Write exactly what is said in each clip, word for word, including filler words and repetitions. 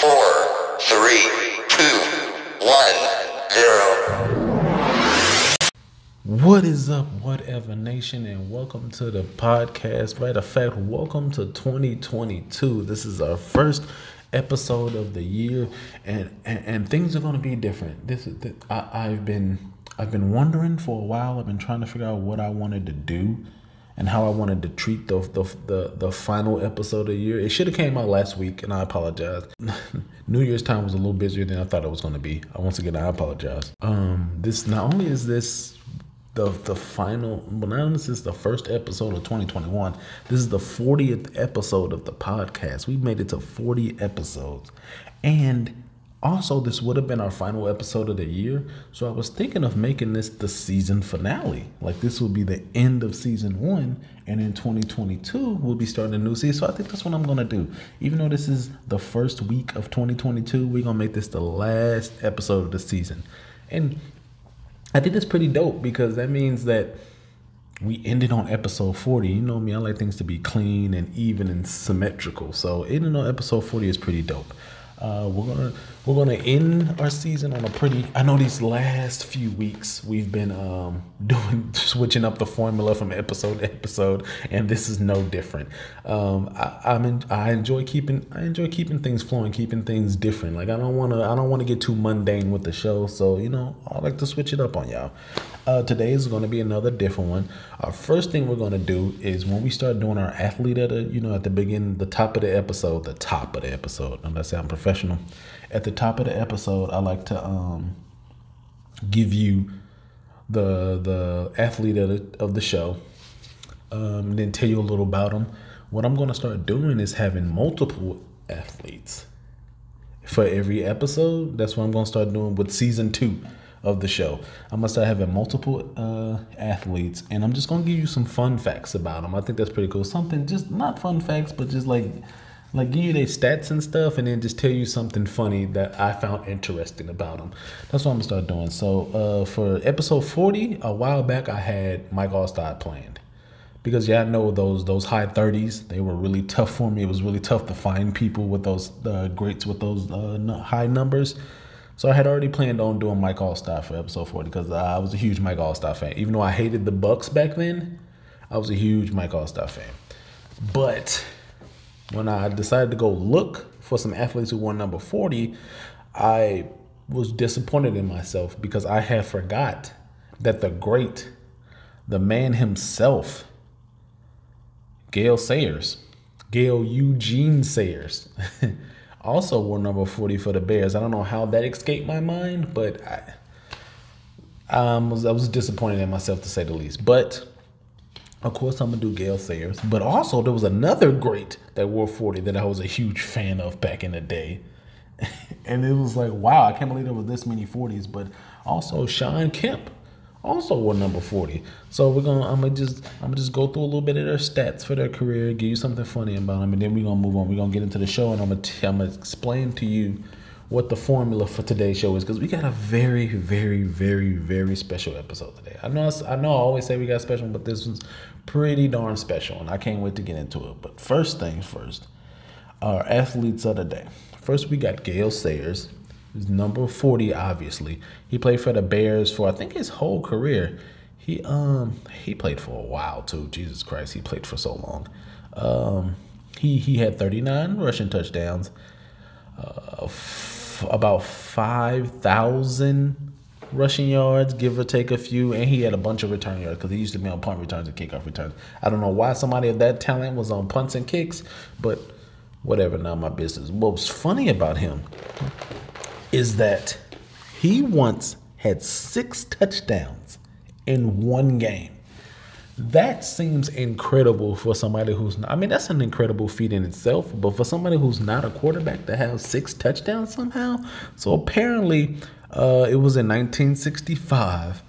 four, three, two, one, zero. What is up, whatever nation, and welcome to the podcast. Matter of fact, welcome to twenty twenty-two. This is our first episode of the year, and and, and things are going to be different. This is the, I, I've been I've been wondering for a while. I've been trying to figure out what I wanted to do and how I wanted to treat the the the, the final episode of the year. It should have came out last week, and I apologize. New Year's time was a little busier than I thought it was going to be. I once again I apologize. Um, this not only is this the the final, but not only is this the first episode of twenty twenty-one. This is the fortieth episode of the podcast. We've made it to forty episodes, and also, this would have been our final episode of the year, so I was thinking of making this the season finale. Like, this would be the end of season one, and in twenty twenty-two, we'll be starting a new season. So I think that's what I'm going to do. Even though this is the first week of twenty twenty-two, we're going to make this the last episode of the season. And I think that's pretty dope, because that means that we ended on episode forty. You know me, I like things to be clean and even and symmetrical. So ending on episode forty is pretty dope. Uh, we're gonna we're gonna end our season on a pretty. I know these last few weeks we've been um, doing switching up the formula from episode to episode, and this is no different. Um, I, I'm in, I enjoy keeping I enjoy keeping things flowing, keeping things different. Like I don't wanna I don't wanna get too mundane with the show, so you know I like to switch it up on y'all. Uh, today is gonna be another different one. Our first thing we're gonna do is when we start doing our athlete at the you know at the beginning, the top of the episode, the top of the episode. Unless I'm professional. At the top of the episode, I like to um, give you the the athlete of the, of the show, um, and then tell you a little about them. What I'm going to start doing is having multiple athletes for every episode. That's what I'm going to start doing with season two of the show. I'm going to start having multiple uh, athletes, and I'm just going to give you some fun facts about them. I think that's pretty cool. Something just not fun facts, but just like... Like, give you their stats and stuff, and then just tell you something funny that I found interesting about them. That's what I'm going to start doing. So, uh, for episode forty, a while back, I had Mike Alstott planned. Because, yeah, I know those those high thirties, they were really tough for me. It was really tough to find people with those uh, greats, with those uh, high numbers. So I had already planned on doing Mike Alstott for episode forty, because I was a huge Mike Alstott fan. Even though I hated the Bucks back then, I was a huge Mike Alstott fan. But... when I decided to go look for some athletes who won number forty, I was disappointed in myself because I had forgot that the great, the man himself, Gale Sayers, Gale Eugene Sayers, also wore number forty for the Bears. I don't know how that escaped my mind, but I, um, was, I was disappointed in myself, to say the least. But... of course, I'm going to do Gale Sayers. But also, there was another great that wore forty that I was a huge fan of back in the day. And it was like, wow, I can't believe there were this many forties. But also, Shawn Kemp also wore number forty. So we're gonna, I'm going to just I'm gonna just go through a little bit of their stats for their career, give you something funny about them, and then we're going to move on. We're going to get into the show, and I'm going to I'm going to explain to you what the formula for today's show is, because we got a very, very, very, very special episode today. I know I, I know I always say we got special, but this one's pretty darn special, and I can't wait to get into it. But first things first, our athletes of the day. First, we got Gale Sayers, who's number forty, obviously. He played for the Bears for, I think, his whole career. He um he played for a while, too. Jesus Christ, he played for so long. Um, he, he had thirty-nine rushing touchdowns. Uh, f- about five thousand rushing yards, give or take a few, and he had a bunch of return yards because he used to be on punt returns and kickoff returns. I don't know why somebody of that talent was on punts and kicks, but whatever, not my business. What was funny about him is that he once had six touchdowns in one game. That seems incredible for somebody who's not, I mean, that's an incredible feat in itself, but for somebody who's not a quarterback to have six touchdowns somehow. So apparently uh, it was in nineteen sixty-five,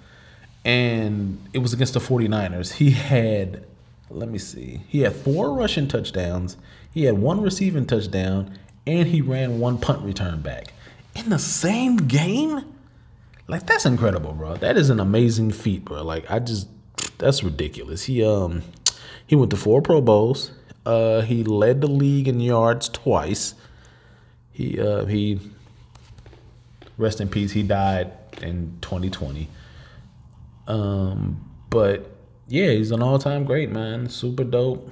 and it was against the 49ers. He had, let me see, he had four rushing touchdowns, he had one receiving touchdown, and he ran one punt return back. In the same game? Like, that's incredible, bro. That is an amazing feat, bro. Like, I just... that's ridiculous. He um he went to four Pro Bowls. Uh, he led the league in yards twice. He uh, he. Rest in peace. He died in twenty twenty. Um, but yeah, he's an all-time great, man. Super dope.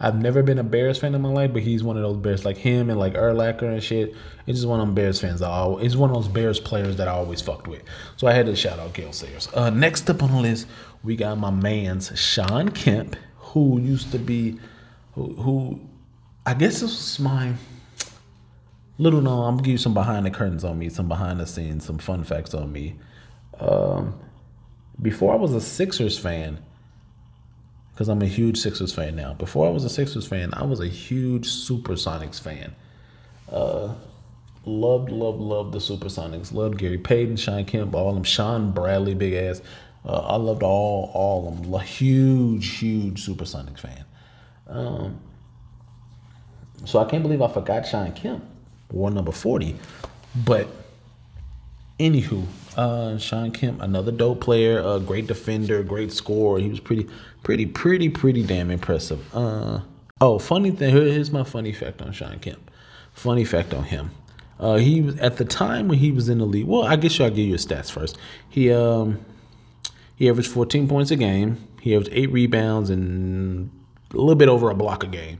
I've never been a Bears fan in my life, but he's one of those Bears, like him and like Erlacher and shit. It's just one of them Bears fans. I always, it's one of those Bears players that I always fucked with. So I had to shout out Gale Sayers. Uh, next up on the list, we got my man's Shawn Kemp, who used to be, who, who I guess this was my little known. I'm gonna give you some behind the curtains on me, some behind the scenes, some fun facts on me. Um, before I was a Sixers fan. Because I'm a huge Sixers fan now. Before I was a Sixers fan, I was a huge Supersonics fan. Uh, loved, loved, loved the Supersonics. Loved Gary Payton, Shawn Kemp, all of them. Sean Bradley, big ass. Uh, I loved all, all of them. Huge, huge Supersonics fan. Um, so I can't believe I forgot Shawn Kemp. Wore number forty. But anywho, uh, Shawn Kemp, another dope player, a great defender, great scorer. He was pretty, pretty, pretty, pretty damn impressive. Uh, oh, funny thing. Here, here's my funny fact on Shawn Kemp. Funny fact on him. Uh, he was at the time when he was in the league. Well, I guess I'll give you his stats first. He um, he averaged fourteen points a game. He averaged eight rebounds and a little bit over a block a game.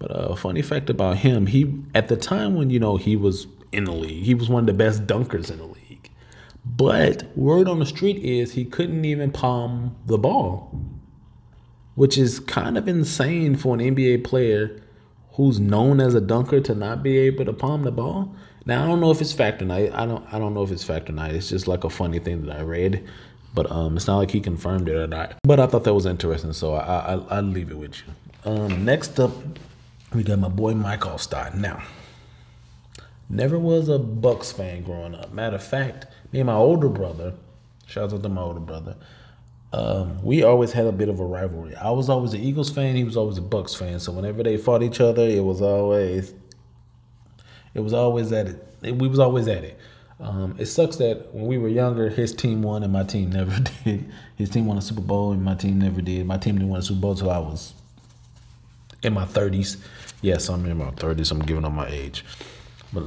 But a uh, funny fact about him, he at the time when you know he was in the league, he was one of the best dunkers in the league. But word on the street is he couldn't even palm the ball, which is kind of insane for an N B A player who's known as a dunker to not be able to palm the ball. Now I don't know if it's fact or not. I don't. I don't know if it's fact or not. It's just like a funny thing that I read, but um, it's not like he confirmed it or not. But I thought that was interesting, so I I I leave it with you. Um, next up, we got my boy Mike Alstott. Now, never was a Bucks fan growing up. Matter of fact, me and my older brother, shout out to my older brother, um, we always had a bit of a rivalry. I was always an Eagles fan. He was always a Bucks fan. So whenever they fought each other, it was always, it was always at it. it we was always at it. Um, it sucks that when we were younger, his team won and my team never did. His team won a Super Bowl and my team never did. My team didn't win a Super Bowl until I was in my thirties. Yes, I'm in my thirties. I'm giving up my age. But,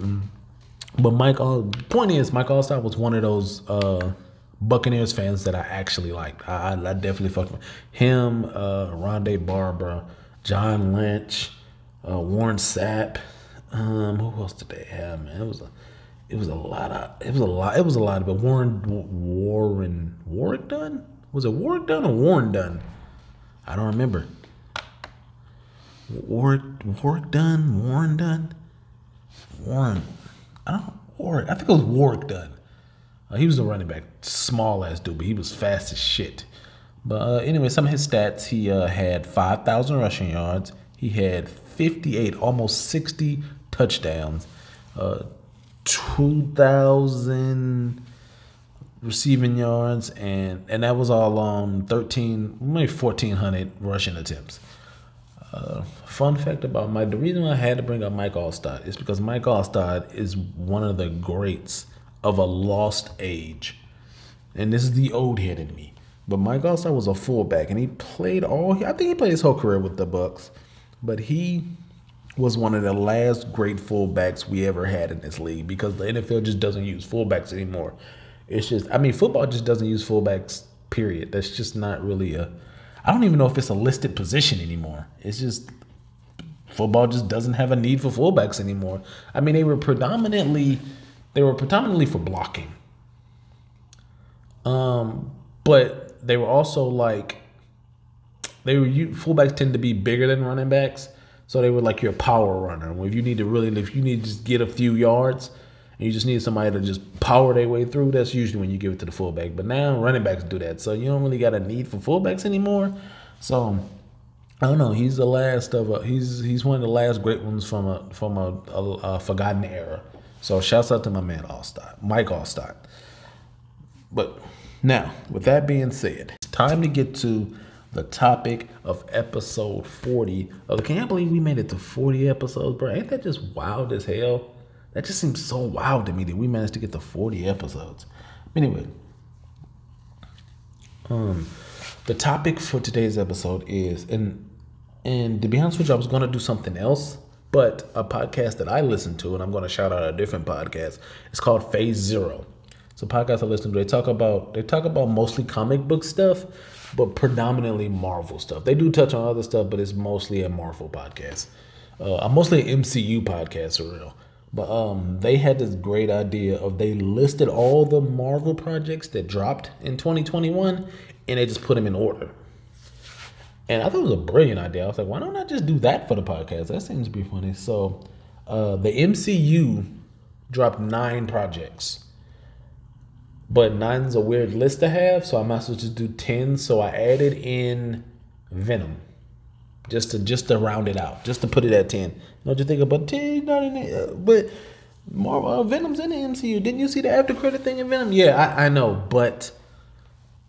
but Mike, uh, point is, Mike Alstott was one of those uh, Buccaneers fans that I actually liked. I, I definitely fucked with him, uh, Ronde Barber, John Lynch, uh, Warren Sapp. Um, who else did they have? Man, it was a, it was a lot of, it was a lot, it was a lot of. But Warren, Warren, Warrick Dunn? Was it Warrick Dunn or Warren Dunn? I don't remember. Warrick, Warrick Dunn, Warren Dunn. Warren, I don't Warrick. I think it was Warrick Dunn. Uh, he was the running back, small ass dude, but he was fast as shit. But uh, anyway, some of his stats: he uh, had five thousand rushing yards. He had fifty-eight, almost sixty touchdowns. Uh, two thousand receiving yards, and and that was all on thirteen, maybe fourteen hundred rushing attempts. Uh, fun fact about Mike, the reason I had to bring up Mike Alstott is because Mike Alstott is one of the greats of a lost age. And this is the old head in me. But Mike Alstott was a fullback, and he played all, I think he played his whole career with the Bucks. But he was one of the last great fullbacks we ever had in this league because the N F L just doesn't use fullbacks anymore. It's just, I mean, football just doesn't use fullbacks, period. That's just not really a, I don't even know if it's a listed position anymore. It's just football just doesn't have a need for fullbacks anymore. I mean, they were predominantly they were predominantly for blocking. Um, but they were also like they were you, fullbacks tend to be bigger than running backs, so they were like your power runner. If you need to really if you need to just get a few yards and you just need somebody to just power their way through, that's usually when you give it to the fullback. But now running backs do that, so you don't really got a need for fullbacks anymore. So I don't know. He's the last of a, he's he's one of the last great ones from a from a, a, a forgotten era. So shouts out to my man Alstott, Mike Alstott. But now, with that being said, it's time to get to the topic of episode forty. Oh, can't believe we made it to forty episodes, bro. Ain't that just wild as hell? That just seems so wild to me that we managed to get to forty episodes. Anyway, um, the topic for today's episode is, and and to be honest with you, I was gonna do something else, But a podcast that I listen to, and I'm going to shout out a different podcast, it's called Phase Zero. It's a podcast I listen to. They talk about they talk about mostly comic book stuff, but predominantly Marvel stuff. They do touch on other stuff, but it's mostly a Marvel podcast. Uh, I'm mostly an M C U podcast for real. But um, they had this great idea of they listed all the Marvel projects that dropped in twenty twenty-one, and they just put them in order. And I thought it was a brilliant idea. I was like, why don't I just do that for the podcast? That seems to be funny. So uh, the M C U dropped nine projects. But nine's a weird list to have, so I might as well just do ten. So I added in Venom. Just to just to round it out, just to put it at ten. Don't you think about ten? Not in the, uh, but Marvel uh, Venom's in the M C U. Didn't you see the after credit thing in Venom? Yeah, I, I know, but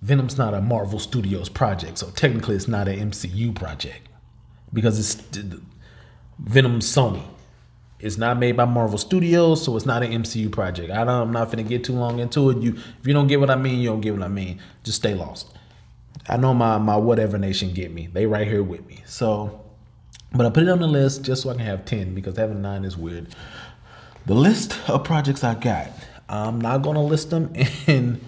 Venom's not a Marvel Studios project, so technically it's not an M C U project because it's uh, Venom Sony. It's not made by Marvel Studios, so it's not an M C U project. I don't, I'm not finna get too long into it. You, if you don't get what I mean, you don't get what I mean. Just stay lost. I know my my whatever nation get me. They right here with me. So, but I put it on the list just so I can have ten because having nine is weird. The list of projects I got, I'm not gonna list them, and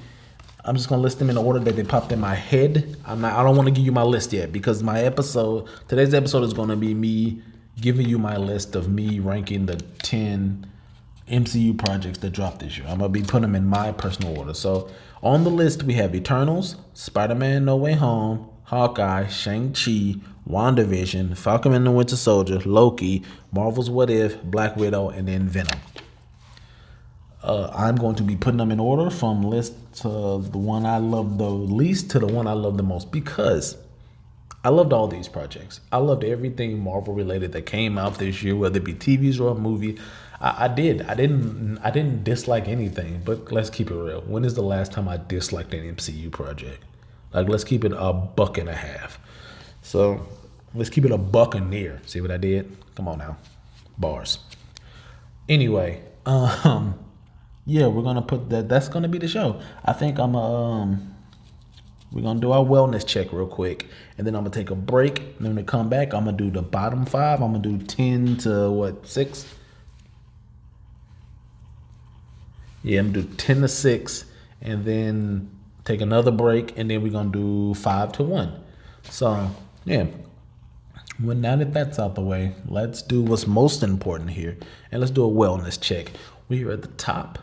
I'm just gonna list them in the order that they popped in my head. I'm not. I don't want to give you my list yet because my episode today's episode is gonna be me giving you my list of me ranking the ten M C U projects that dropped this year. I'm going to be putting them in my personal order. So on the list, we have Eternals, Spider-Man No Way Home, Hawkeye, Shang-Chi, WandaVision, Falcon and the Winter Soldier, Loki, Marvel's What If, Black Widow, and then Venom. Uh, I'm going to be putting them in order from list to the one I love the least to the one I love the most because I loved all these projects. I loved everything Marvel related that came out this year, whether it be T Vs or a movie. I, I did. I didn't I didn't dislike anything, but let's keep it real. When is the last time I disliked an M C U project? Like, let's keep it a buck and a half. So let's keep it a buck and near. See what I did? Come on now. Bars. Anyway, um, yeah, we're going to put that. That's going to be the show. I think I'm um. We're going to do our wellness check real quick, and then I'm going to take a break. And then when I come back, I'm going to do the bottom five. I'm going to do ten to, what, six? Yeah, I'm going to do ten to six, and then take another break, and then we're going to do five to one. So, yeah. Well, now that that's out the way, let's do what's most important here, and let's do a wellness check. We are at the top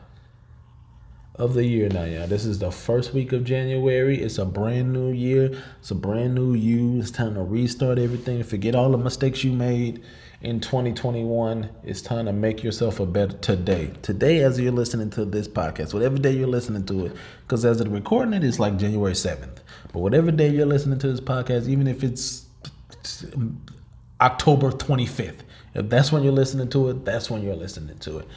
of the year now, yeah. This is the first week of January. It's a brand new year. It's a brand new you. It's time to restart everything. Forget all the mistakes you made in twenty twenty-one. It's time to make yourself a better today. Today, as you're listening to this podcast, whatever day you're listening to it, because as of recording it, it's like January seventh. But whatever day you're listening to this podcast, even if it's October twenty-fifth, if that's when you're listening to it, that's when you're listening to it.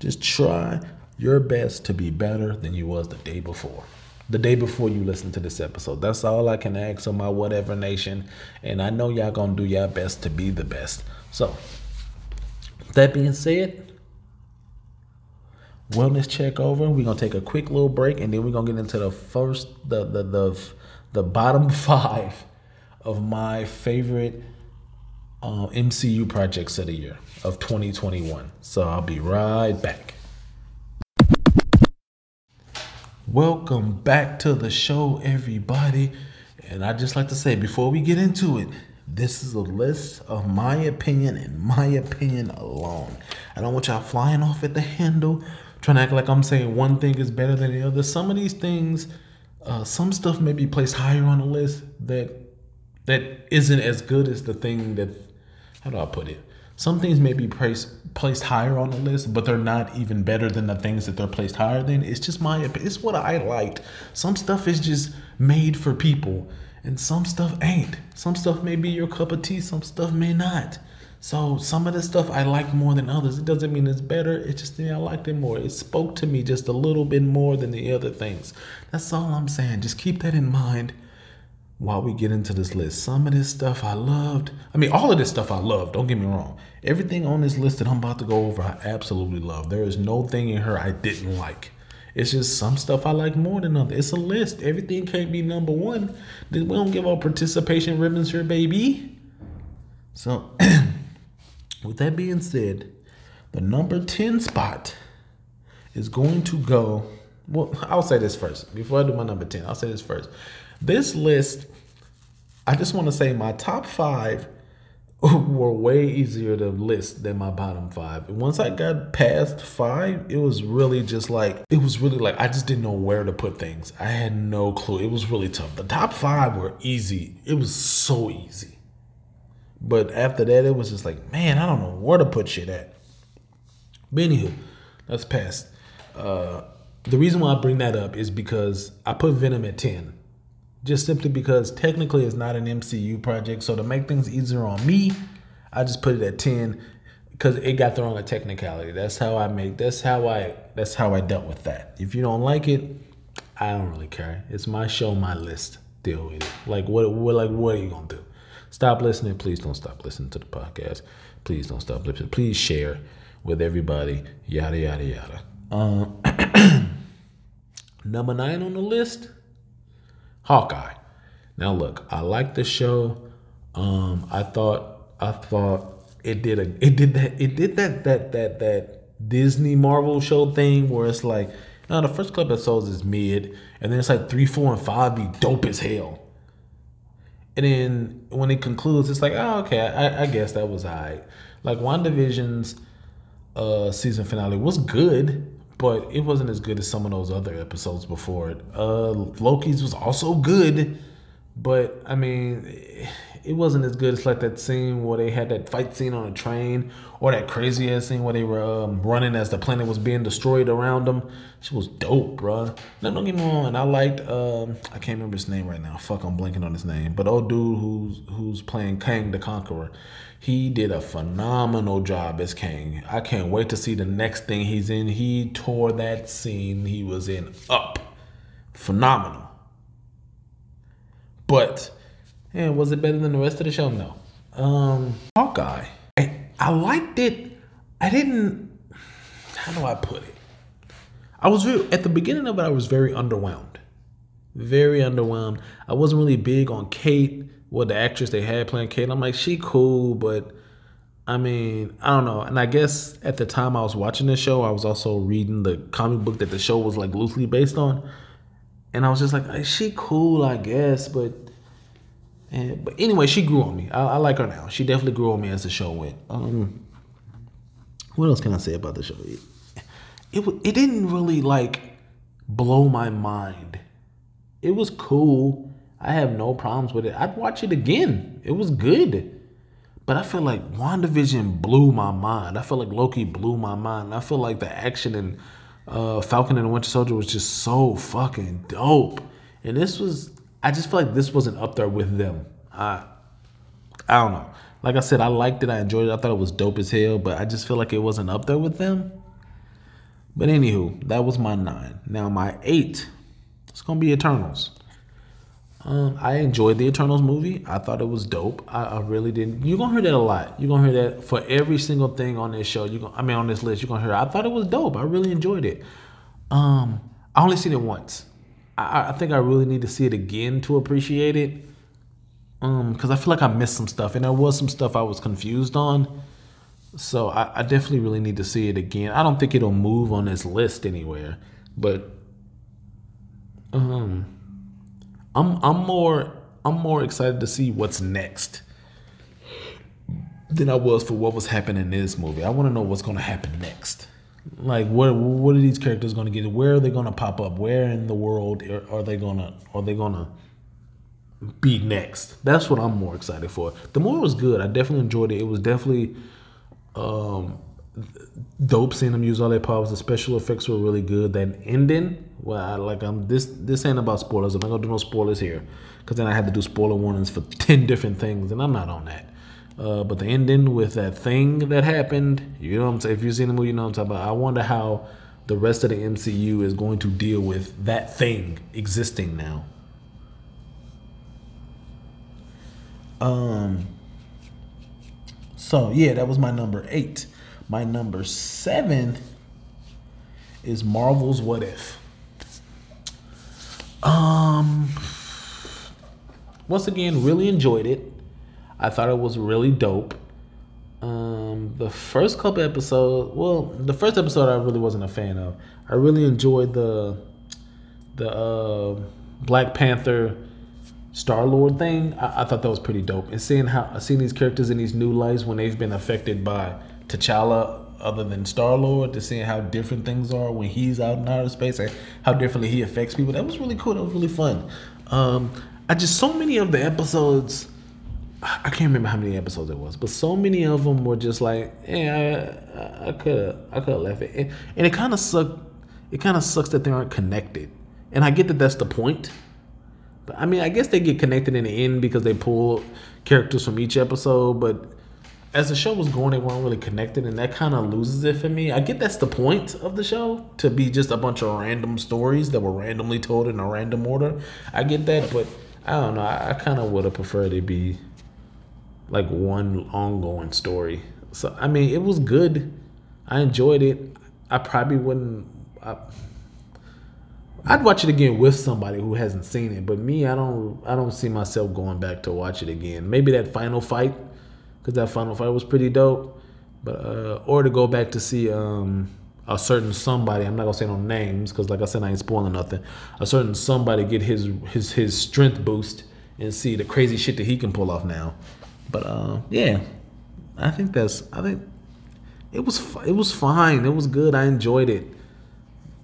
Just try your best to be better than you was the day before. The day before you listen to this episode. That's all I can ask on my Whatever Nation. And I know y'all gonna do y'all best to be the best. So, that being said, wellness check over. We're gonna take a quick little break and then we're gonna get into the first, the the the, the bottom five of my favorite uh, M C U projects of the year of twenty twenty-one. So I'll be right back. Welcome back to the show, everybody. And I just like to say, before we get into it, this is a list of my opinion and my opinion alone. I don't want y'all flying off at the handle, trying to act like I'm saying one thing is better than the other. Some of these things, uh, some stuff may be placed higher on the list that that isn't as good as the thing that, how do I put it? Some things may be placed placed higher on the list, but they're not even better than the things that they're placed higher than. It's just my opinion. It's what I liked. Some stuff is just made for people, and some stuff ain't. Some stuff may be your cup of tea. Some stuff may not. So some of the stuff I like more than others. It doesn't mean it's better. It just means I liked it more. It spoke to me just a little bit more than the other things. That's all I'm saying. Just keep that in mind while we get into this list. Some of this stuff I loved. I mean, all of this stuff I loved. Don't get me wrong. Everything on this list that I'm about to go over, I absolutely love. There is no thing in her I didn't like. It's just some stuff I like more than others. It's a list. Everything can't be number one. We don't give all participation ribbons here, baby. So With that being said, the number ten spot is going to go. Well, I'll say this first. Before I do my number ten, I'll say this first. This list, I just want to say my top five were way easier to list than my bottom five. Once I got past five, it was really just like, it was really like, I just didn't know where to put things. I had no clue. It was really tough. The top five were easy. It was so easy. But after that, it was just like, man, I don't know where to put shit at. But anywho, that's past. Uh, the reason why I bring that up is because I put Venom at ten. Just simply because technically it's not an M C U project. So to make things easier on me, I just put it at ten because it got thrown a technicality. That's how I make, that's how I, that's how I dealt with that. If you don't like it, I don't really care. It's my show, my list. Deal with it. Like what, what like what are you gonna do? Stop listening. Please don't stop listening to the podcast. Please don't stop listening. Please share with everybody. Yada yada yada. Um, number nine on the list. Hawkeye. Now look, I like the show. Um, I thought, I thought it did a, it did that, it did that, that, that, that Disney Marvel show thing where it's like, no, the first couple episodes is mid, and then it's like three, four, and five be dope as hell. And then when it concludes, it's like, oh, okay, I, I guess that was all right. Like WandaVision's uh, season finale was good. But it wasn't as good as some of those other episodes before it. Uh, Loki's was also good, but I mean, it wasn't as good. It's like that scene where they had that fight scene on a train, or that crazy ass scene where they were um, running as the planet was being destroyed around them. She was dope, bro. Now don't get me wrong, I liked. Um, I can't remember his name right now. Fuck, I'm blanking on his name. But old dude who's who's playing Kang the Conqueror. He did a phenomenal job as Kang. I can't wait to see the next thing he's in. He tore that scene he was in up. Phenomenal. But, yeah, was it better than the rest of the show? No. Um, Hawkeye. I, I liked it. I didn't... How do I put it? I was very, at the beginning of it, I was very underwhelmed. Very underwhelmed. I wasn't really big on Kate. Well, the actress they had playing Kate, I'm like, she cool, but I mean, I don't know. And I guess at the time I was watching the show, I was also reading the comic book that the show was like loosely based on, and I was just like, hey, she cool, I guess, but and, but anyway, she grew on me. I, I like her now. She definitely grew on me as the show went. Um, what else can I say about the show? It it, it didn't really like blow my mind. It was cool. I have no problems with it. I'd watch it again. It was good. But I feel like WandaVision blew my mind. I feel like Loki blew my mind. I feel like the action in uh, Falcon and the Winter Soldier was just so fucking dope. And this was, I just feel like this wasn't up there with them. I, I don't know. Like I said, I liked it. I enjoyed it. I thought it was dope as hell. But I just feel like it wasn't up there with them. But anywho, that was my nine. Now my eight, it's going to be Eternals. Um, I enjoyed the Eternals movie. I thought it was dope. I, I really didn't. You're going to hear that a lot. You're going to hear that for every single thing on this show. You're gonna, I mean, on this list, you're going to hear, I thought it was dope. I really enjoyed it. Um, I only seen it once. I, I think I really need to see it again to appreciate it. Um, because I feel like I missed some stuff. And there was some stuff I was confused on. So I, I definitely really need to see it again. I don't think it'll move on this list anywhere. But... Um... I'm I'm more I'm more excited to see what's next than I was for what was happening in this movie. I want to know what's going to happen next. Like what what are these characters going to get? Where are they going to pop up? Where in the world are, are they going to are they going to be next? That's what I'm more excited for. The movie was good. I definitely enjoyed it. It was definitely um, dope seeing them use all their powers. The special effects were really good. That ending. Well, I, like I'm this. This ain't about spoilers. I'm not gonna do no spoilers here, because then I had to do spoiler warnings for ten different things, and I'm not on that. Uh, but the ending with that thing that happened, you know what I'm saying? If you've seen the movie, you know what I'm talking about. I wonder how the rest of the M C U is going to deal with that thing existing now. Um. So yeah, that was my number eight. My number seven is Marvel's What If. Um, once again, really enjoyed it. I thought it was really dope. Um, the first couple episodes, well, the first episode I really wasn't a fan of. I really enjoyed the the uh, Black Panther Star-Lord thing. I, I thought that was pretty dope. And seeing how seeing these characters in these new lives when they've been affected by T'Challa, other than Star-Lord, to seeing how different things are when he's out in outer space and how differently he affects people. That was really cool. That was really fun. Um, I just so many of the episodes. I can't remember how many episodes it was, but so many of them were just like, yeah, I could I could have left it, and, and it kind of sucked. It kind of sucks that they aren't connected, and I get that that's the point. But I mean, I guess they get connected in the end because they pull characters from each episode. But as the show was going, they weren't really connected, and that kind of loses it for me. I get that's the point of the show, to be just a bunch of random stories that were randomly told in a random order. I get that, but I don't know. I, I kind of would have preferred it be like one ongoing story. So I mean, it was good. I enjoyed it. I probably wouldn't. I, I'd watch it again with somebody who hasn't seen it. But me, I don't. I don't see myself going back to watch it again. Maybe that final fight, because that final fight was pretty dope. But uh, or to go back to see um, a certain somebody. I'm not gonna say no names because, like I said, I ain't spoiling nothing. A certain somebody get his his his strength boost and see the crazy shit that he can pull off now. But uh, yeah, I think that's. I think it was. It was fine. It was good. I enjoyed it.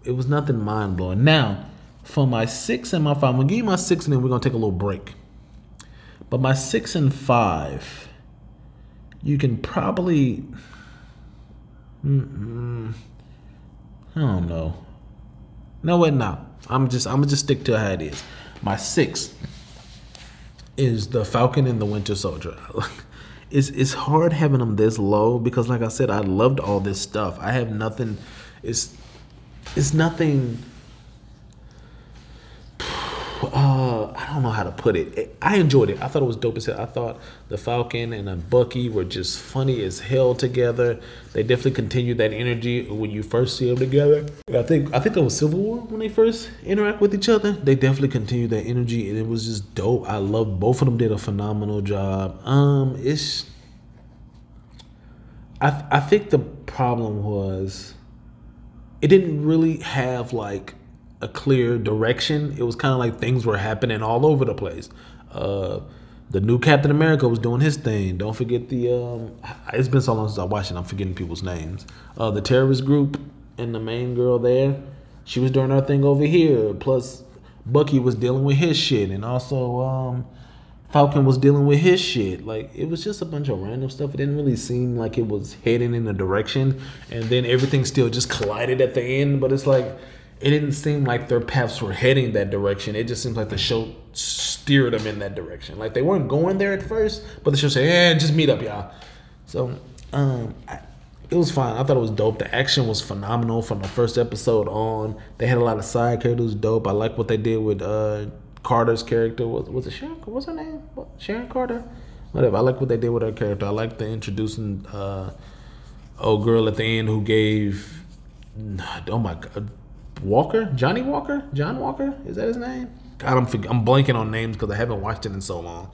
It was nothing mind blowing. Now, for my six and my five, I'm gonna give you my six, and then we're gonna take a little break. But my six and five, you can probably. Mm-mm, I don't know. No, what not? I'm just. I'm gonna just stick to how it is. My six is the Falcon and the Winter Soldier. it's it's hard having them this low because, like I said, I loved all this stuff. I have nothing. It's it's nothing. Uh, I don't know how to put it. it. I enjoyed it. I thought it was dope as hell. I thought the Falcon and Bucky were just funny as hell together. They definitely continued that energy when you first see them together. I think I think that was Civil War when they first interact with each other. They definitely continued that energy, and it was just dope. I loved both of them. Did a phenomenal job. Um, it's. I I think the problem was, it didn't really have like a clear direction. It was kind of like things were happening all over the place. Uh, the new Captain America was doing his thing. Don't forget the. Um, it's been so long since I watched it. I'm forgetting people's names. Uh, the terrorist group and the main girl there, she was doing her thing over here. Plus, Bucky was dealing with his shit, and also um, Falcon was dealing with his shit. Like, it was just a bunch of random stuff. It didn't really seem like it was heading in a direction, and then everything still just collided at the end. But it's like, it didn't seem like their paths were heading that direction. It just seems like the show steered them in that direction. Like, they weren't going there at first, but the show said, "Yeah, just meet up, y'all." So, um, I, it was fine. I thought it was dope. The action was phenomenal from the first episode on. They had a lot of side characters. Dope. I like what they did with uh, Carter's character. Was was it Sharon? What's her name? What? Sharon Carter. Whatever. I like what they did with her character. I like the introducing uh, old girl at the end who gave. Oh my God. Walker? Johnny Walker? John Walker? Is that his name? God, I'm I'm blanking on names because I haven't watched it in so long.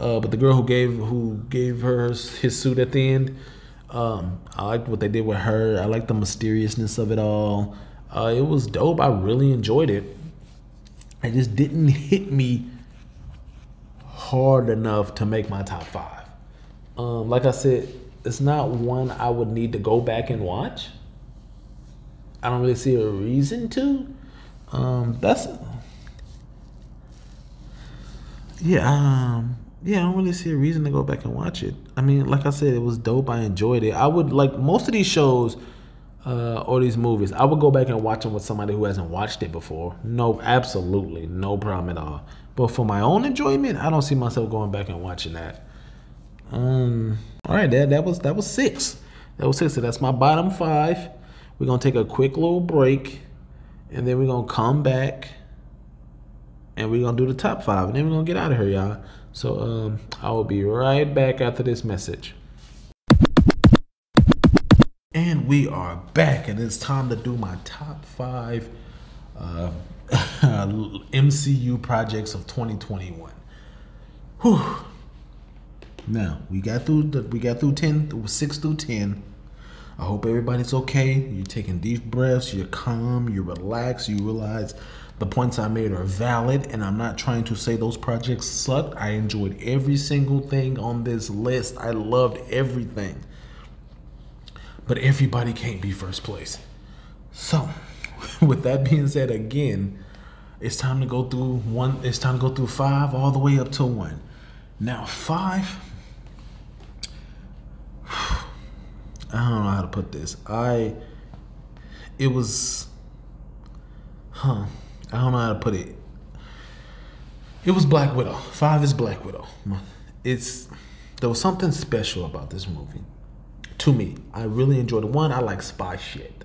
Uh, but the girl who gave who gave her his suit at the end, um, I liked what they did with her. I liked the mysteriousness of it all. Uh, it was dope. I really enjoyed it. It just didn't hit me hard enough to make my top five. Um, like I said, it's not one I would need to go back and watch. I don't really see a reason to. Um, that's yeah, um, yeah. I don't really see a reason to go back and watch it. I mean, like I said, it was dope. I enjoyed it. I would like most of these shows uh, or these movies. I would go back and watch them with somebody who hasn't watched it before. No, absolutely no problem at all. But for my own enjoyment, I don't see myself going back and watching that. Um, all right, that that was that was six. That was six. So that's my bottom five. We're going to take a quick little break, and then we're going to come back, and we're going to do the top five, and then we're going to get out of here, y'all. So um, I will be right back after this message. And we are back, and it's time to do my top five uh, M C U projects of twenty twenty-one. Whew. Now we got through the, we got through ten, six through ten. I hope everybody's okay. You're taking deep breaths. You're calm. You're relaxed. You realize the points I made are valid, and I'm not trying to say those projects sucked. I enjoyed every single thing on this list. I loved everything. But everybody can't be first place. So, with that being said, again, it's time to go through one. It's time to go through five all the way up to one. Now, five. I don't know how to put this. I, it was, huh, I don't know how to put it. It was Black Widow. Five is Black Widow. It's, there was something special about this movie. To me, I really enjoyed it. One, I like spy shit.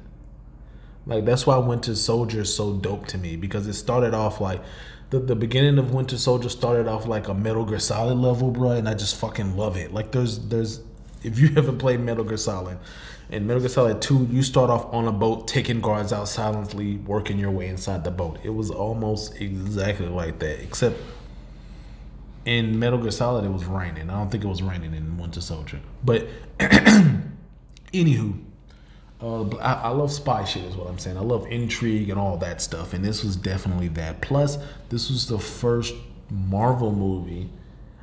Like, that's why Winter Soldier is so dope to me, because it started off like, the, the beginning of Winter Soldier started off like a Metal Gear Solid level, bro, and I just fucking love it. Like, there's, there's, if you haven't played Metal Gear Solid, in Metal Gear Solid two, you start off on a boat, taking guards out silently, working your way inside the boat. It was almost exactly like that, except in Metal Gear Solid, it was raining. I don't think it was raining in Winter Soldier. But, anywho, uh, I, I love spy shit is what I'm saying. I love intrigue and all that stuff, and this was definitely that. Plus, this was the first Marvel movie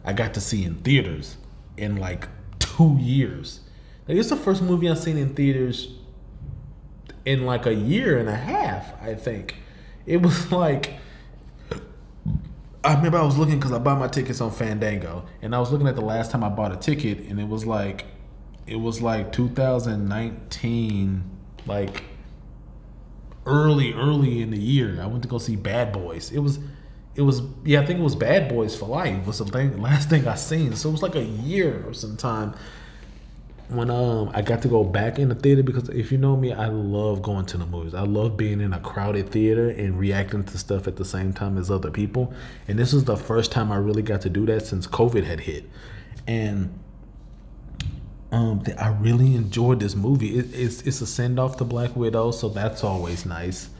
I got to see in theaters in, like, two years. Like, it's the first movie I've seen in theaters in like a year and a half, I think. It was like, I remember I was looking, because I bought my tickets on Fandango, and I was looking at the last time I bought a ticket, and it was like, it was like two thousand nineteen, like early, early in the year. I went to go see Bad Boys. It was, it was, yeah, I think it was Bad Boys for Life was the thing, last thing I seen. So it was like a year or some time when um I got to go back in the theater, because if you know me, I love going to the movies. I love being in a crowded theater and reacting to stuff at the same time as other people. And this was the first time I really got to do that since COVID had hit. And um I really enjoyed this movie. It, it's, it's a send-off to Black Widow, so that's always nice.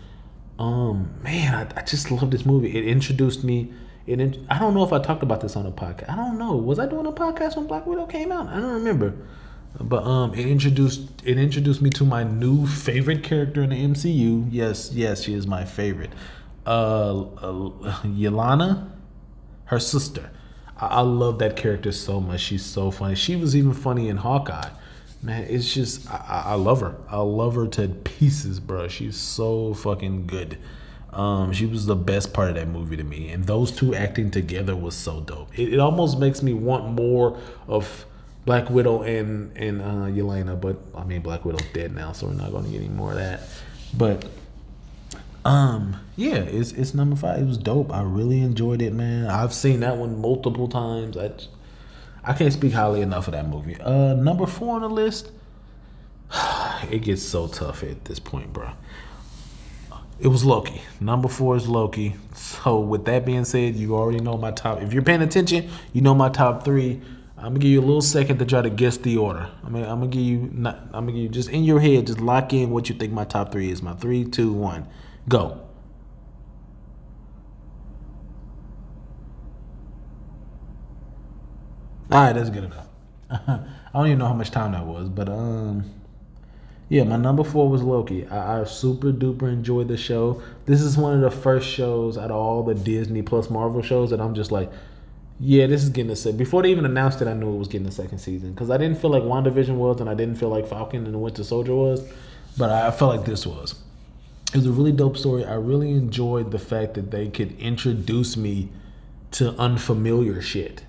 Um, man, I, I just love this movie. It introduced me. It in, I don't know if I talked about this on a podcast. I don't know. Was I doing a podcast when Black Widow came out? I don't remember. But um, it introduced it introduced me to my new favorite character in the M C U. Yes, yes, she is my favorite. Uh, uh Yelena, her sister. I, I love that character so much. She's so funny. She was even funny in Hawkeye. Man, it's just, I, I love her. I love her to pieces, bro. She's so fucking good. Um, she was the best part of that movie to me. And those two acting together was so dope. It, it almost makes me want more of Black Widow and, and uh, Yelena. But, I mean, Black Widow's dead now, so we're not going to get any more of that. But, um, yeah, it's, it's number five. It was dope. I really enjoyed it, man. I've seen that one multiple times. I I can't speak highly enough of that movie. Uh, number four on the list. It gets so tough at this point, bro. It was Loki. Number four is Loki. So with that being said, you already know my top. If you're paying attention, you know my top three. I'm gonna give you a little second to try to guess the order. I mean, I'm gonna give you. Not, I'm gonna give you just in your head. Just lock in what you think my top three is. My three, two, one, go. All right, that's good enough. I don't even know how much time that was, but um, yeah, my number four was Loki. I, I super duper enjoyed the show. This is one of the first shows out of all the Disney plus Marvel shows that I'm just like, yeah, this is getting a second. Before they even announced it, I knew it was getting a second season, because I didn't feel like WandaVision was, and I didn't feel like Falcon and the Winter Soldier was, but I felt like this was. It was a really dope story. I really enjoyed the fact that they could introduce me to unfamiliar shit.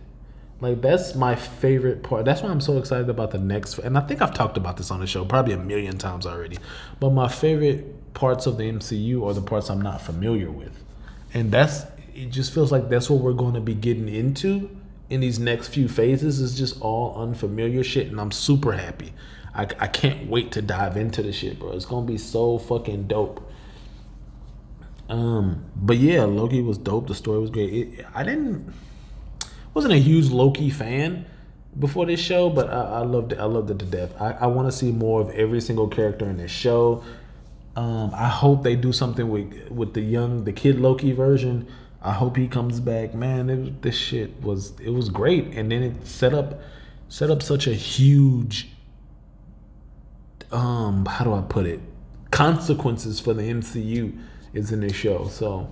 Like, that's my favorite part. That's why I'm so excited about the next. And I think I've talked about this on the show probably a million times already. But my favorite parts of the M C U are the parts I'm not familiar with. And that's, it just feels like that's what we're going to be getting into in these next few phases. It's just all unfamiliar shit. And I'm super happy. I, I can't wait to dive into the shit, bro. It's going to be so fucking dope. Um, But yeah, Loki was dope. The story was great. It, I didn't... wasn't a huge Loki fan before this show, but I, I loved it. I loved it to death. I, I want to see more of every single character in this show. Um, I hope they do something with with the young, the kid Loki version. I hope he comes back. Man, it, this shit was it was great, and then it set up set up such a huge, um, how do I put it, consequences for the M C U is in this show. So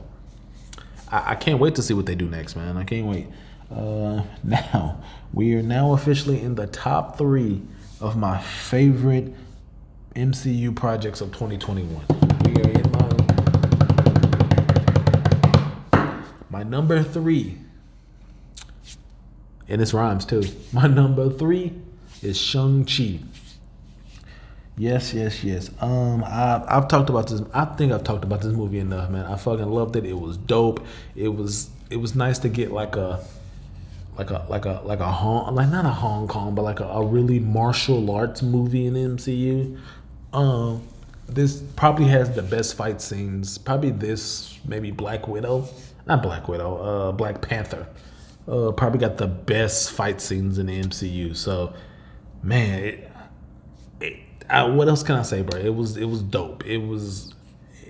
I, I can't wait to see what they do next, man. I can't wait. Uh, now, we are now officially in the top three of my favorite M C U projects of twenty twenty-one. We are in my, my number three, and this rhymes too. My number three is Shang-Chi. Yes, yes, yes. Um, I, I've talked about this. I think I've talked about this movie enough, man. I fucking loved it. It was dope. It was it was nice to get like a like a like a like a Hong like not a Hong Kong, but like a, a really martial arts movie in the M C U. Um, this probably has the best fight scenes. Probably this maybe Black Widow, not Black Widow. Uh, Black Panther. Uh, probably got the best fight scenes in the M C U. So, man. It, I, what else can I say, bro? It was it was dope. It was,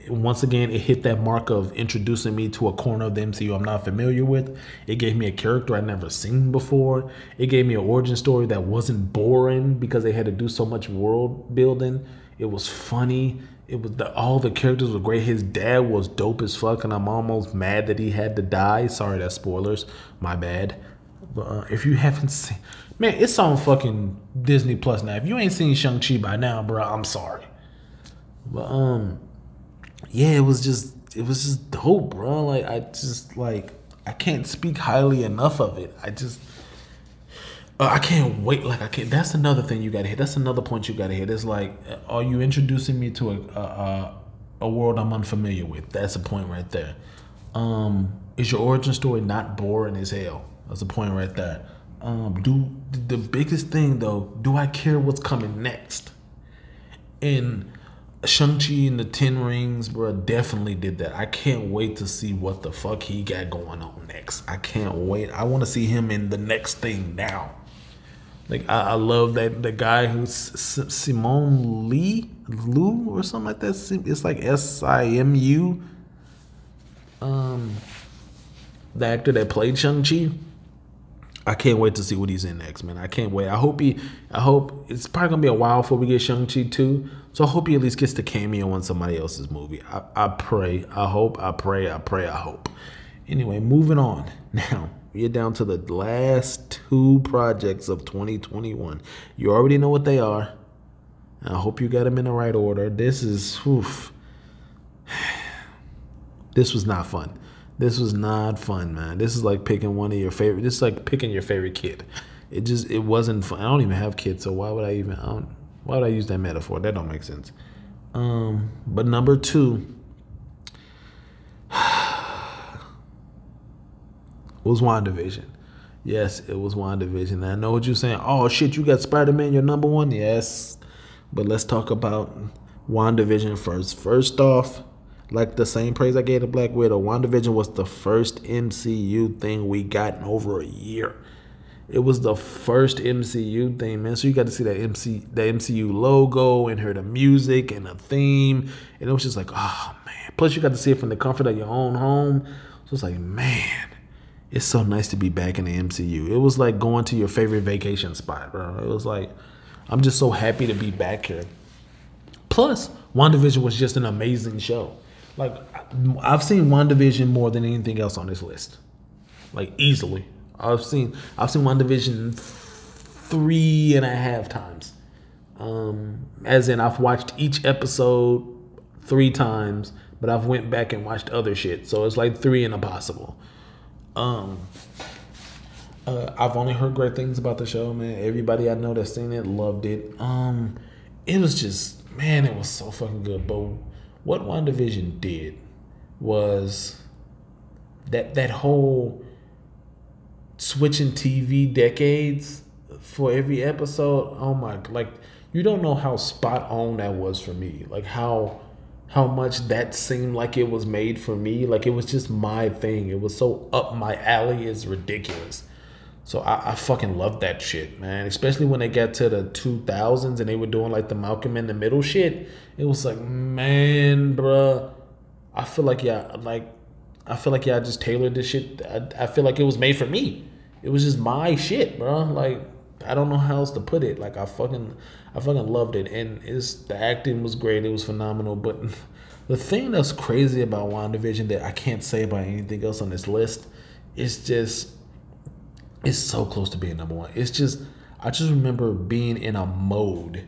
once again, it hit that mark of introducing me to a corner of the M C U I'm not familiar with. It gave me a character I'd never seen before. It gave me an origin story that wasn't boring because they had to do so much world building. It was funny. It was the, all the characters were great. His dad was dope as fuck, and I'm almost mad that he had to die. Sorry, that's spoilers. My bad. But uh, if you haven't seen... Man, it's on fucking Disney Plus now. If you ain't seen Shang-Chi by now, bro, I'm sorry. But um, yeah, it was just it was just dope, bro. Like I just like I can't speak highly enough of it. I just uh, I can't wait. Like I can't. That's another thing you gotta hit. That's another point you gotta hit. It's like, are you introducing me to a a, a world I'm unfamiliar with? That's a point right there. Um, is your origin story not boring as hell? That's a point right there. Um, do the biggest thing though, do I care what's coming next? And Shang-Chi and the Ten Rings, bro, definitely did that. I can't wait to see what the fuck he got going on next. I can't wait. I want to see him in the next thing now. Like I, I love that the guy who's Simon Lee, Lou or something like that. It's like S I M U. Um, the actor that played Shang-Chi. I can't wait to see what he's in next, man. I can't wait. I hope he, I hope, it's probably going to be a while before we get Shang-Chi two. So I hope he at least gets the cameo in somebody else's movie. I, I pray. I hope. I pray. I pray. I hope. Anyway, moving on. Now, we're down to the last two projects of twenty twenty-one. You already know what they are. I hope you got them in the right order. This is, oof. This was not fun. This was not fun, man. This is like picking one of your favorite. This is like picking your favorite kid. It just, it wasn't fun. I don't even have kids, so why would I even, I don't, why would I use that metaphor? That don't make sense. Um, but number two was WandaVision. Yes, it was WandaVision. I know what you're saying. Oh, shit, you got Spider-Man, your number one? Yes. But let's talk about WandaVision first. First off, like the same praise I gave to Black Widow, WandaVision was the first M C U thing we got in over a year. It was the first M C U thing, man. So you got to see that M C, the M C U logo and hear the music and the theme. And it was just like, oh, man. Plus, you got to see it from the comfort of your own home. So it's like, man, it's so nice to be back in the M C U. It was like going to your favorite vacation spot, bro. It was like, I'm just so happy to be back here. Plus, WandaVision was just an amazing show. Like, I've seen WandaVision more than anything else on this list. Like, easily. I've seen I've seen WandaVision three and a half times. Um, as in, I've watched each episode three times, but I've went back and watched other shit. So it's like three and a possible. Um, uh, I've only heard great things about the show, man. Everybody I know that's seen it loved it. Um, it was just, man, it was so fucking good, but... what WandaVision did was that that whole switching T V decades for every episode. Oh my, like you don't know how spot on that was for me. Like how how much that seemed like it was made for me. Like it was just my thing. It was so up my alley. It's ridiculous. So I, I fucking love that shit, man. Especially when they got to the two thousands and they were doing like the Malcolm in the Middle shit. It was like, man, bruh. I feel like y'all, like, I feel like y'all just tailored this shit. I, I feel like it was made for me. It was just my shit, bruh. Like, I don't know how else to put it. Like, I fucking, I fucking loved it. And it's, the acting was great. It was phenomenal. But the thing that's crazy about WandaVision that I can't say about anything else on this list, it's just, it's so close to being number one. It's just, I just remember being in a mode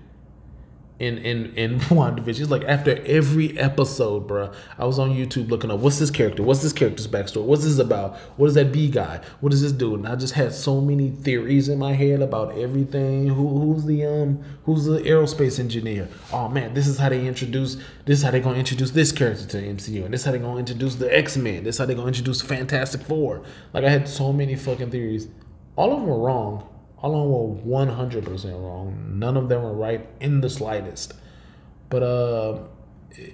in in in WandaVision. It's like after every episode, bro, I was on YouTube looking up, what's this character? What's this character's backstory? What's this about? What is that B guy? What is this dude? And I just had so many theories in my head about everything. Who who's the um who's the aerospace engineer? Oh man, this is how they introduce, this is how they're gonna introduce this character to the M C U, and this is how they're gonna introduce the X-Men, this is how they're gonna introduce Fantastic Four. Like, I had so many fucking theories. All of them were wrong. All of them were one hundred percent wrong. None of them were right in the slightest. But uh, it,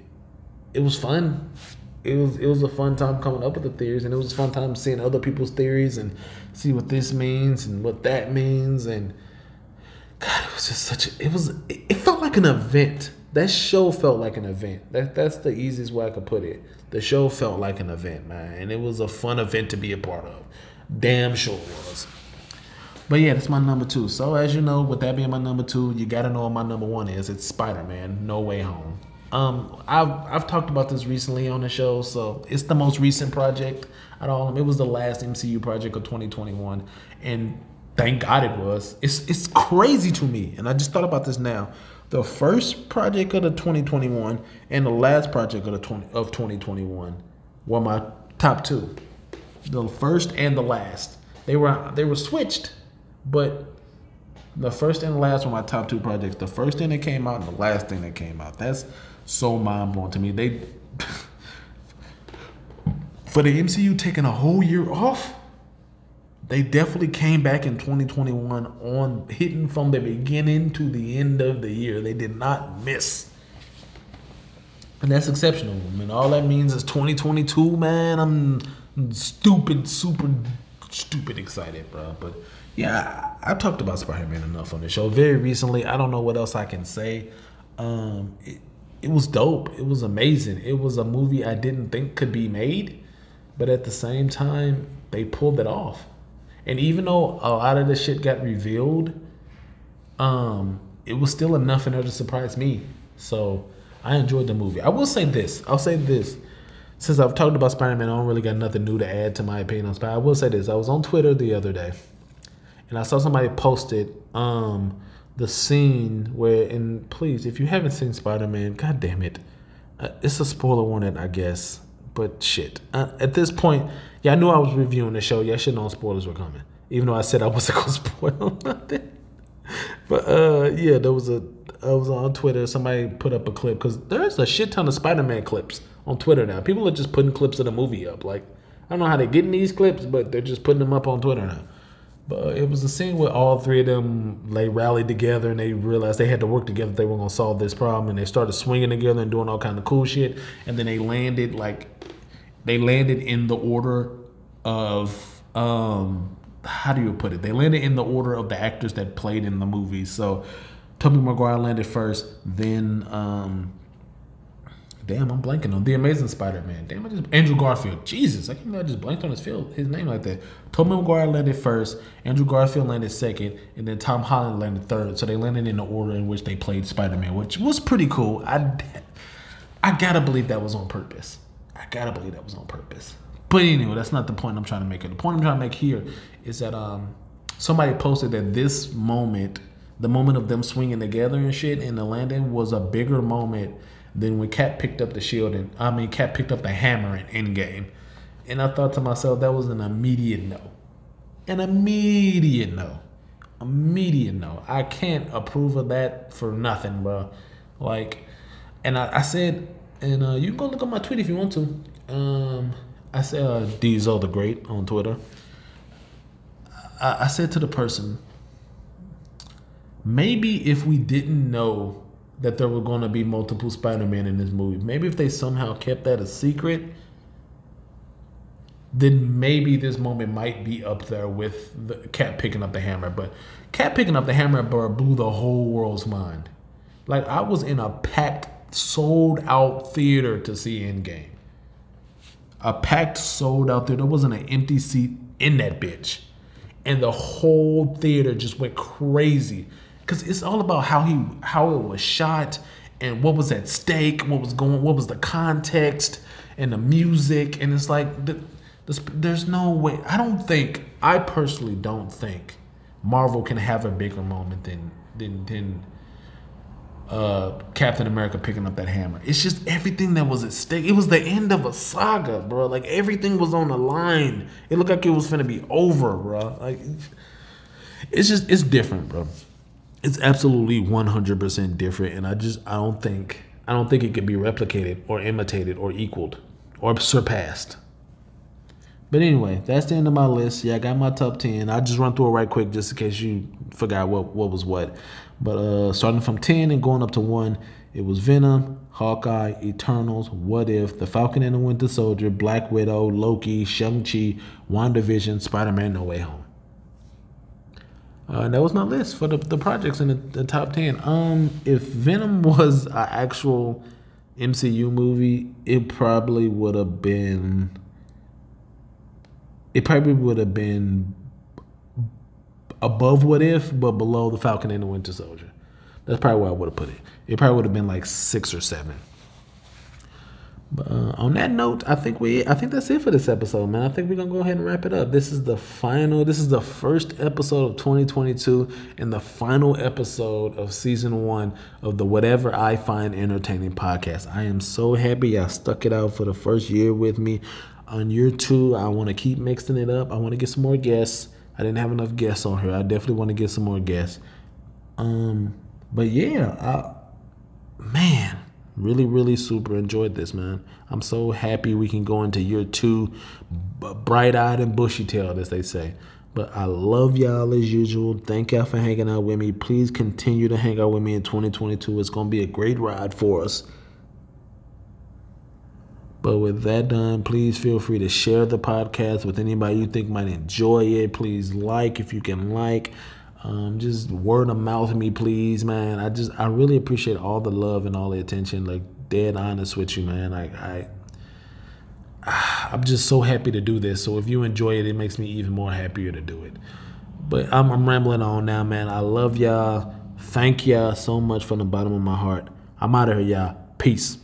it was fun. It was it was a fun time coming up with the theories, and it was a fun time seeing other people's theories and see what this means and what that means. And God, it was just such a, it was it, it felt like an event. That show felt like an event. That that's the easiest way I could put it. The show felt like an event, man, and it was a fun event to be a part of. Damn sure it was. But yeah, that's my number two. So as you know, with that being my number two, you gotta know what my number one is. It's Spider-Man No Way Home. Um, I've I've talked about this recently on the show, so it's the most recent project at all. It was the last M C U project of twenty twenty-one, and thank God it was. It's it's crazy to me, and I just thought about this now. The first project of the twenty twenty-one and the last project of the twenty of twenty twenty-one were my top two. The first and the last. They were they were switched. But the first and the last were my top two projects. The first thing that came out and the last thing that came out. That's so mind-blowing to me. They, for the M C U taking a whole year off, they definitely came back in twenty twenty-one on hitting from the beginning to the end of the year. They did not miss. And that's exceptional. I mean, all that means is twenty twenty-two, man. I'm stupid, super stupid excited, bro. But yeah, I, I talked about Spider-Man enough on the show very recently. I don't know what else I can say. Um, it, it was dope. It was amazing. It was a movie I didn't think could be made, but at the same time, they pulled it off. And even though a lot of the shit got revealed, um, it was still enough in there to surprise me. So I enjoyed the movie. I will say this. I'll say this. Since I've talked about Spider-Man, I don't really got nothing new to add to my opinion on Spider-Man. I will say this. I was on Twitter the other day, and I saw somebody posted um, the scene where, and please, if you haven't seen Spider-Man, God damn it. Uh, it's a spoiler warning, I guess, but shit. Uh, at this point, yeah, I knew I was reviewing the show. Y'all should know spoilers were coming, even though I said I wasn't going to spoil nothing. But uh, yeah, there was a, I was on Twitter, somebody put up a clip, because there's a shit ton of Spider-Man clips on Twitter now. People are just putting clips of the movie up. Like, I don't know how they're getting these clips, but they're just putting them up on Twitter now. But it was a scene where all three of them, they rallied together and they realized they had to work together if they were going to solve this problem. And they started swinging together and doing all kind of cool shit. And then they landed, like, they landed in the order of, um, how do you put it? They landed in the order of the actors that played in the movie. So Tobey Maguire landed first, then, um, damn, I'm blanking on The Amazing Spider-Man. Damn, I just Andrew Garfield. Jesus, I can't believe I just blanked on his field, his name like that. Tobey Maguire landed first, Andrew Garfield landed second, and then Tom Holland landed third. So they landed in the order in which they played Spider-Man, which was pretty cool. I, I gotta believe that was on purpose. I gotta believe that was on purpose. But anyway, that's not the point I'm trying to make. The point I'm trying to make here is that um, somebody posted that this moment, the moment of them swinging together and shit, and the landing was a bigger moment Then when Cap picked up the shield, and I mean, Cap picked up the hammer in Endgame. And I thought to myself, that was an immediate no. An immediate no. Immediate no. I can't approve of that for nothing, bro. Like, and I, I said, and uh, you can go look at my tweet if you want to. Um, I said, uh, Diesel the Great on Twitter. I, I said to the person, maybe if we didn't know that there were going to be multiple Spider-Man in this movie, maybe if they somehow kept that a secret, then maybe this moment might be up there with the Cap picking up the hammer. But Cap picking up the hammer blew the whole world's mind. Like, I was in a packed, sold-out theater to see Endgame. A packed, sold-out theater. There wasn't an empty seat in that bitch. and the whole theater just went crazy because it's all about how he how it was shot and what was at stake, what was going, what was the context and the music, and it's like the, the, there's no way. I don't think I personally don't think Marvel can have a bigger moment than than than. Uh, Captain America picking up that hammer. It's just everything that was at stake. It was the end of a saga, bro. Like everything was on the line. It looked like it was finna be over, bro. Like it's just it's different, bro. It's absolutely one hundred percent different, and I just I don't think I don't think it can be replicated or imitated or equaled or surpassed. But anyway, that's the end of my list. Yeah, I got my top ten. I just run through it right quick just in case you forgot what, what was what. But uh, starting from ten and going up to one, it was Venom, Hawkeye, Eternals, What If, The Falcon and the Winter Soldier, Black Widow, Loki, Shang-Chi, WandaVision, Spider-Man No Way Home. Uh, and that was my list for the, the projects in the, the top ten. Um, if Venom was an actual M C U movie, it probably would have been... It probably would have been above What If, but below The Falcon and the Winter Soldier. That's probably where I would have put it. It probably would have been like six or seven. But uh, on that note, I think we, I think that's it for this episode, man. I think we're gonna go ahead and wrap it up. This is the final. This is the first episode of twenty twenty-two and the final episode of season one of the Whatever I Find Entertaining podcast. I am so happy I stuck it out for the first year with me. On year two, I want to keep mixing it up. I want to get some more guests. I didn't have enough guests on here. I definitely want to get some more guests. Um, but yeah, I, man, really, really super enjoyed this, man. I'm so happy we can go into year two, bright-eyed and bushy-tailed, as they say. But I love y'all as usual. Thank y'all for hanging out with me. Please continue to hang out with me in twenty twenty-two. It's going to be a great ride for us. But with that done, please feel free to share the podcast with anybody you think might enjoy it. Please like if you can like. Um, just word of mouth me, please, man. I just I really appreciate all the love and all the attention. Like, dead honest with you, man. Like I, I I'm just so happy to do this. So if you enjoy it, it makes me even more happier to do it. But I'm, I'm rambling on now, man. I love y'all. Thank y'all so much from the bottom of my heart. I'm out of here, y'all. Peace.